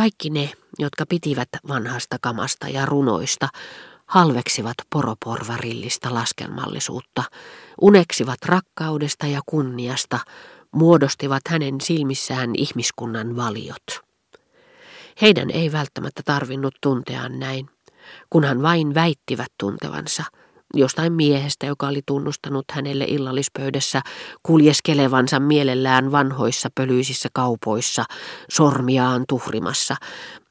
Kaikki ne, jotka pitivät vanhasta kamasta ja runoista, halveksivat poroporvarillista laskelmallisuutta, uneksivat rakkaudesta ja kunniasta, muodostivat hänen silmissään ihmiskunnan valiot. Heidän ei välttämättä tarvinnut tuntea näin, kunhan vain väittivät tuntevansa jostain miehestä, joka oli tunnustanut hänelle illallispöydässä kuljeskelevansa mielellään vanhoissa pölyisissä kaupoissa, sormiaan tuhrimassa,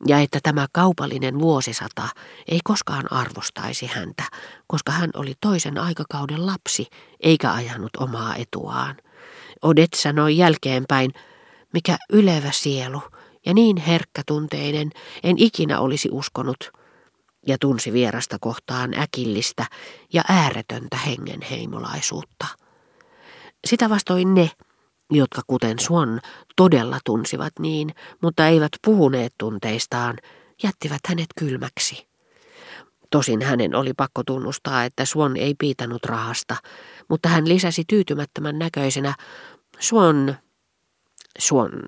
ja että tämä kaupallinen vuosisata ei koskaan arvostaisi häntä, koska hän oli toisen aikakauden lapsi eikä ajanut omaa etuaan. Odette sanoi jälkeenpäin, mikä ylevä sielu ja niin herkkätunteinen, en ikinä olisi uskonut, ja tunsi vierasta kohtaan äkillistä ja ääretöntä hengenheimolaisuutta. Sitä vastoin ne, jotka kuten Swann todella tunsivat niin, mutta eivät puhuneet tunteistaan, jättivät hänet kylmäksi. Tosin hänen oli pakko tunnustaa, että Swann ei piitannut rahasta, mutta hän lisäsi tyytymättömän näköisenä, Swann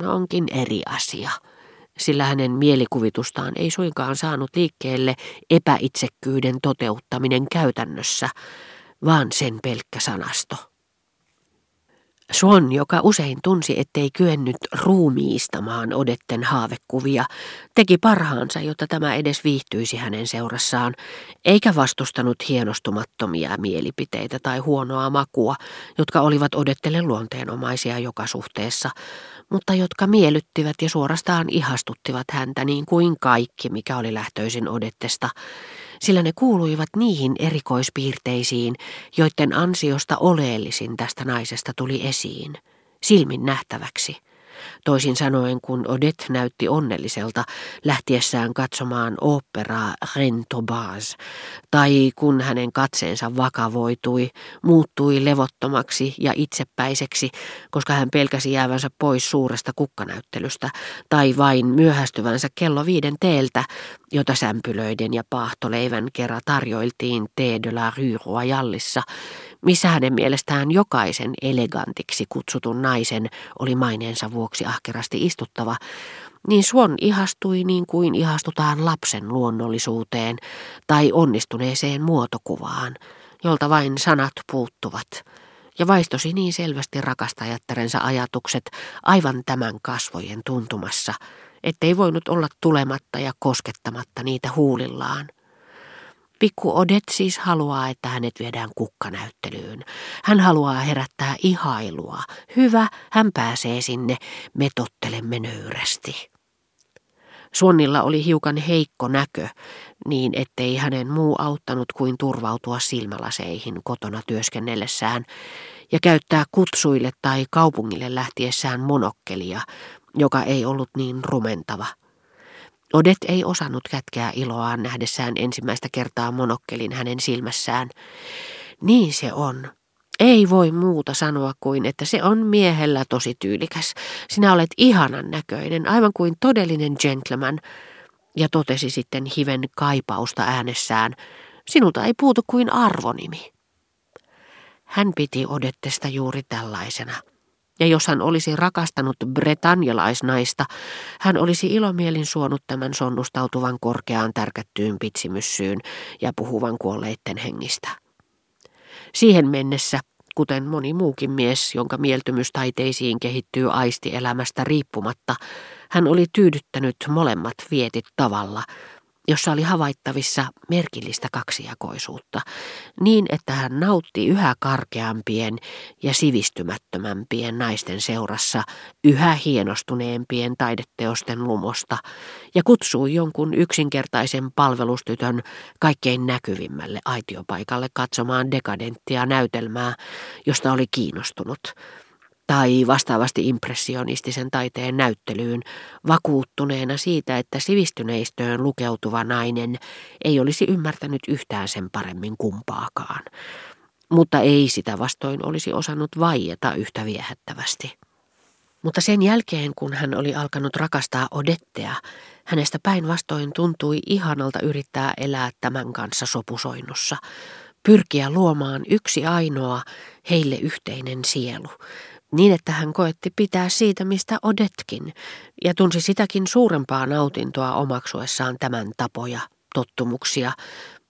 onkin eri asia, sillä hänen mielikuvitustaan ei suinkaan saanut liikkeelle epäitsekkyyden toteuttaminen käytännössä, vaan sen pelkkä sanasto. Swann, joka usein tunsi, ettei kyennyt ruumiistamaan Odetten haavekuvia, teki parhaansa, jotta tämä edes viihtyisi hänen seurassaan, eikä vastustanut hienostumattomia mielipiteitä tai huonoa makua, jotka olivat Odettelle luonteenomaisia joka suhteessa, mutta jotka miellyttivät ja suorastaan ihastuttivat häntä niin kuin kaikki, mikä oli lähtöisin Odettesta, sillä ne kuuluivat niihin erikoispiirteisiin, joiden ansiosta oleellisin tästä naisesta tuli esiin, silmin nähtäväksi. Toisin sanoen, kun Odette näytti onnelliselta lähtiessään katsomaan oopperaa Rentobase, tai kun hänen katseensa vakavoitui, muuttui levottomaksi ja itsepäiseksi, koska hän pelkäsi jäävänsä pois suuresta kukkanäyttelystä, tai vain myöhästyvänsä kello 5 teeltä, jota sämpylöiden ja paahtoleivän kera tarjoiltiin Thé de la Rue Royalissa, missä hänen mielestään jokaisen elegantiksi kutsutun naisen oli maineensa vuoksi ahkerasti istuttava, niin Swann ihastui niin kuin ihastutaan lapsen luonnollisuuteen tai onnistuneeseen muotokuvaan, jolta vain sanat puuttuvat, ja vaistosi niin selvästi rakastajattarensa ajatukset aivan tämän kasvojen tuntumassa, ettei voinut olla tulematta ja koskettamatta niitä huulillaan. Pikku Odette siis haluaa, että hänet viedään kukkanäyttelyyn. Hän haluaa herättää ihailua. Hyvä, hän pääsee sinne, me tottelemme nöyrästi. Swannilla oli hiukan heikko näkö, niin ettei hänen muu auttanut kuin turvautua silmälaseihin kotona työskennellessään ja käyttää kutsuille tai kaupungille lähtiessään monokkelia, joka ei ollut niin rumentava. Odette ei osannut kätkeä iloaan nähdessään ensimmäistä kertaa monokkelin hänen silmässään. Niin se on. Ei voi muuta sanoa kuin, että se on miehellä tosi tyylikäs. Sinä olet ihanan näköinen, aivan kuin todellinen gentleman. Ja totesi sitten hiven kaipausta äänessään. Sinulta ei puutu kuin arvonimi. Hän piti Odettesta juuri tällaisena. Ja jos hän olisi rakastanut britannialaisnaista, hän olisi ilomielin suonut tämän sonnustautuvan korkeaan tärkättyyn pitsimyssyyn ja puhuvan kuolleitten hengistä. Siihen mennessä, kuten moni muukin mies, jonka mieltymystaiteisiin kehittyy aistielämästä riippumatta, hän oli tyydyttänyt molemmat vietit tavalla, jossa oli havaittavissa merkillistä kaksijakoisuutta, niin että hän nautti yhä karkeampien ja sivistymättömämpien naisten seurassa yhä hienostuneempien taideteosten lumosta ja kutsui jonkun yksinkertaisen palvelustytön kaikkein näkyvimmälle aitiopaikalle katsomaan dekadenttia näytelmää, josta oli kiinnostunut, tai vastaavasti impressionistisen taiteen näyttelyyn, vakuuttuneena siitä, että sivistyneistöön lukeutuva nainen ei olisi ymmärtänyt yhtään sen paremmin kumpaakaan, mutta ei sitä vastoin olisi osannut vaieta yhtä viehättävästi. Mutta sen jälkeen, kun hän oli alkanut rakastaa Odettea, hänestä päinvastoin tuntui ihanalta yrittää elää tämän kanssa sopusoinnussa, pyrkiä luomaan yksi ainoa, heille yhteinen sielu, Niin, että hän koetti pitää siitä, mistä Odettekin, ja tunsi sitäkin suurempaa nautintoa omaksuessaan tämän tapoja, tottumuksia,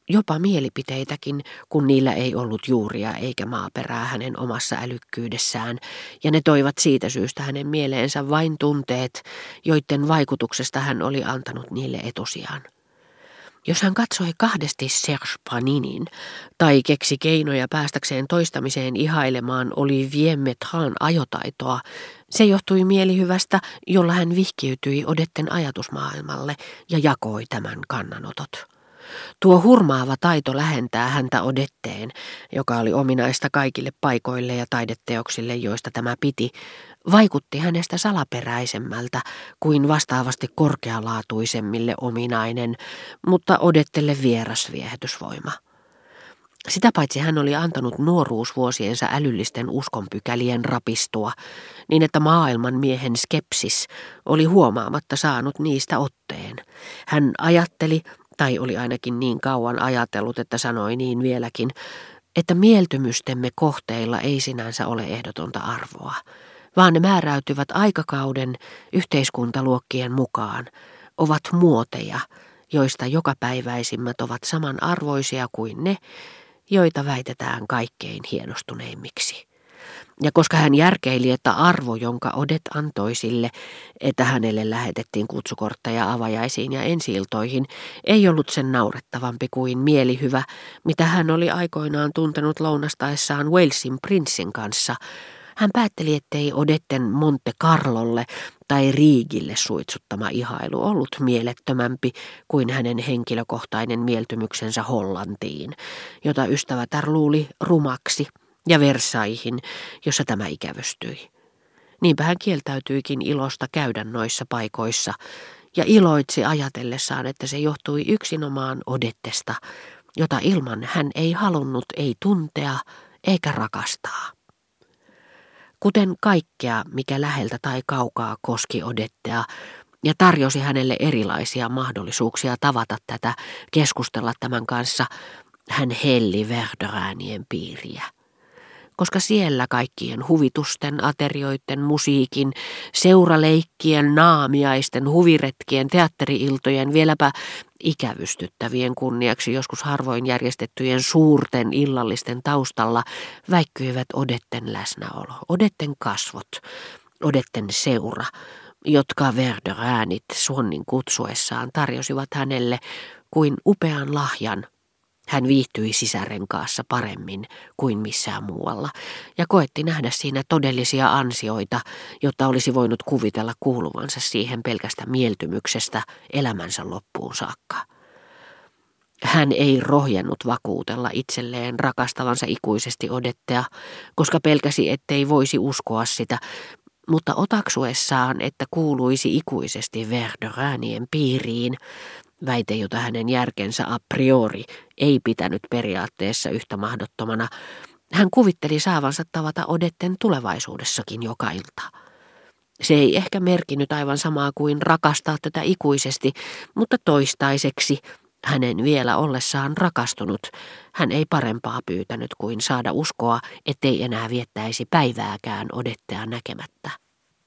jopa mielipiteitäkin, kun niillä ei ollut juuria eikä maaperää hänen omassa älykkyydessään, ja ne toivat siitä syystä hänen mieleensä vain tunteet, joiden vaikutuksesta hän oli antanut niille etusijan. Jos hän katsoi kahdesti Serge Paninin tai keksi keinoja päästäkseen toistamiseen ihailemaan Olivier Metran ajotaitoa, se johtui mielihyvästä, jolla hän vihkiytyi Odetten ajatusmaailmalle ja jakoi tämän kannanotot. Tuo hurmaava taito lähentää häntä Odetteen, joka oli ominaista kaikille paikoille ja taideteoksille, joista tämä piti, vaikutti hänestä salaperäisemmältä kuin vastaavasti korkealaatuisemmille ominainen, mutta Odettelle vieras viehätysvoima. Sitä paitsi hän oli antanut nuoruusvuosiensa älyllisten uskonpykälien rapistua, niin että maailman miehen skepsis oli huomaamatta saanut niistä otteen. Hän ajatteli, tai oli ainakin niin kauan ajatellut, että sanoi niin vieläkin, että mieltymystemme kohteilla ei sinänsä ole ehdotonta arvoa, vaan ne määräytyvät aikakauden yhteiskuntaluokkien mukaan, ovat muoteja, joista jokapäiväisimmät ovat samanarvoisia kuin ne, joita väitetään kaikkein hienostuneimmiksi. Ja koska hän järkeili, että arvo, jonka Odette antoi sille, että hänelle lähetettiin kutsukortteja avajaisiin ja ensi-iltoihin, ei ollut sen naurettavampi kuin mielihyvä, mitä hän oli aikoinaan tuntenut lounastaessaan Walesin prinssin kanssa, hän päätteli, ettei Odetten Monte Carlolle tai Riikille suitsuttama ihailu ollut mielettömämpi kuin hänen henkilökohtainen mieltymyksensä Hollantiin, jota ystävätär luuli rumaksi, ja Versaihin, jossa tämä ikävystyi. Niinpä hän kieltäytyikin ilosta käydä noissa paikoissa, ja iloitsi ajatellessaan, että se johtui yksinomaan Odettesta, jota ilman hän ei halunnut ei tuntea eikä rakastaa. Kuten kaikkea, mikä läheltä tai kaukaa koski Odettea, ja tarjosi hänelle erilaisia mahdollisuuksia tavata tätä, keskustella tämän kanssa, hän helli Verdurinien piiriä. Koska siellä kaikkien huvitusten, aterioiden, musiikin, seuraleikkien, naamiaisten, huviretkien, teatteri-iltojen, vieläpä ikävystyttävien kunniaksi joskus harvoin järjestettyjen suurten illallisten taustalla väikkyivät Odetten läsnäolo, Odetten kasvot, Odetten seura, jotka Verdurinit Swannin kutsuessaan tarjosivat hänelle kuin upean lahjan. Hän viihtyi sisärenkaassa paremmin kuin missään muualla ja koetti nähdä siinä todellisia ansioita, jotta olisi voinut kuvitella kuuluvansa siihen pelkästä mieltymyksestä elämänsä loppuun saakka. Hän ei rohjennut vakuutella itselleen rakastavansa ikuisesti Odettea, koska pelkäsi, ettei voisi uskoa sitä, mutta otaksuessaan, että kuuluisi ikuisesti Verdurinien piiriin, väite, jota hänen järkensä a priori ei pitänyt periaatteessa yhtä mahdottomana, hän kuvitteli saavansa tavata Odetten tulevaisuudessakin joka ilta. Se ei ehkä merkinyt aivan samaa kuin rakastaa tätä ikuisesti, mutta toistaiseksi hänen vielä ollessaan rakastunut, hän ei parempaa pyytänyt kuin saada uskoa, ettei enää viettäisi päivääkään Odettea näkemättä.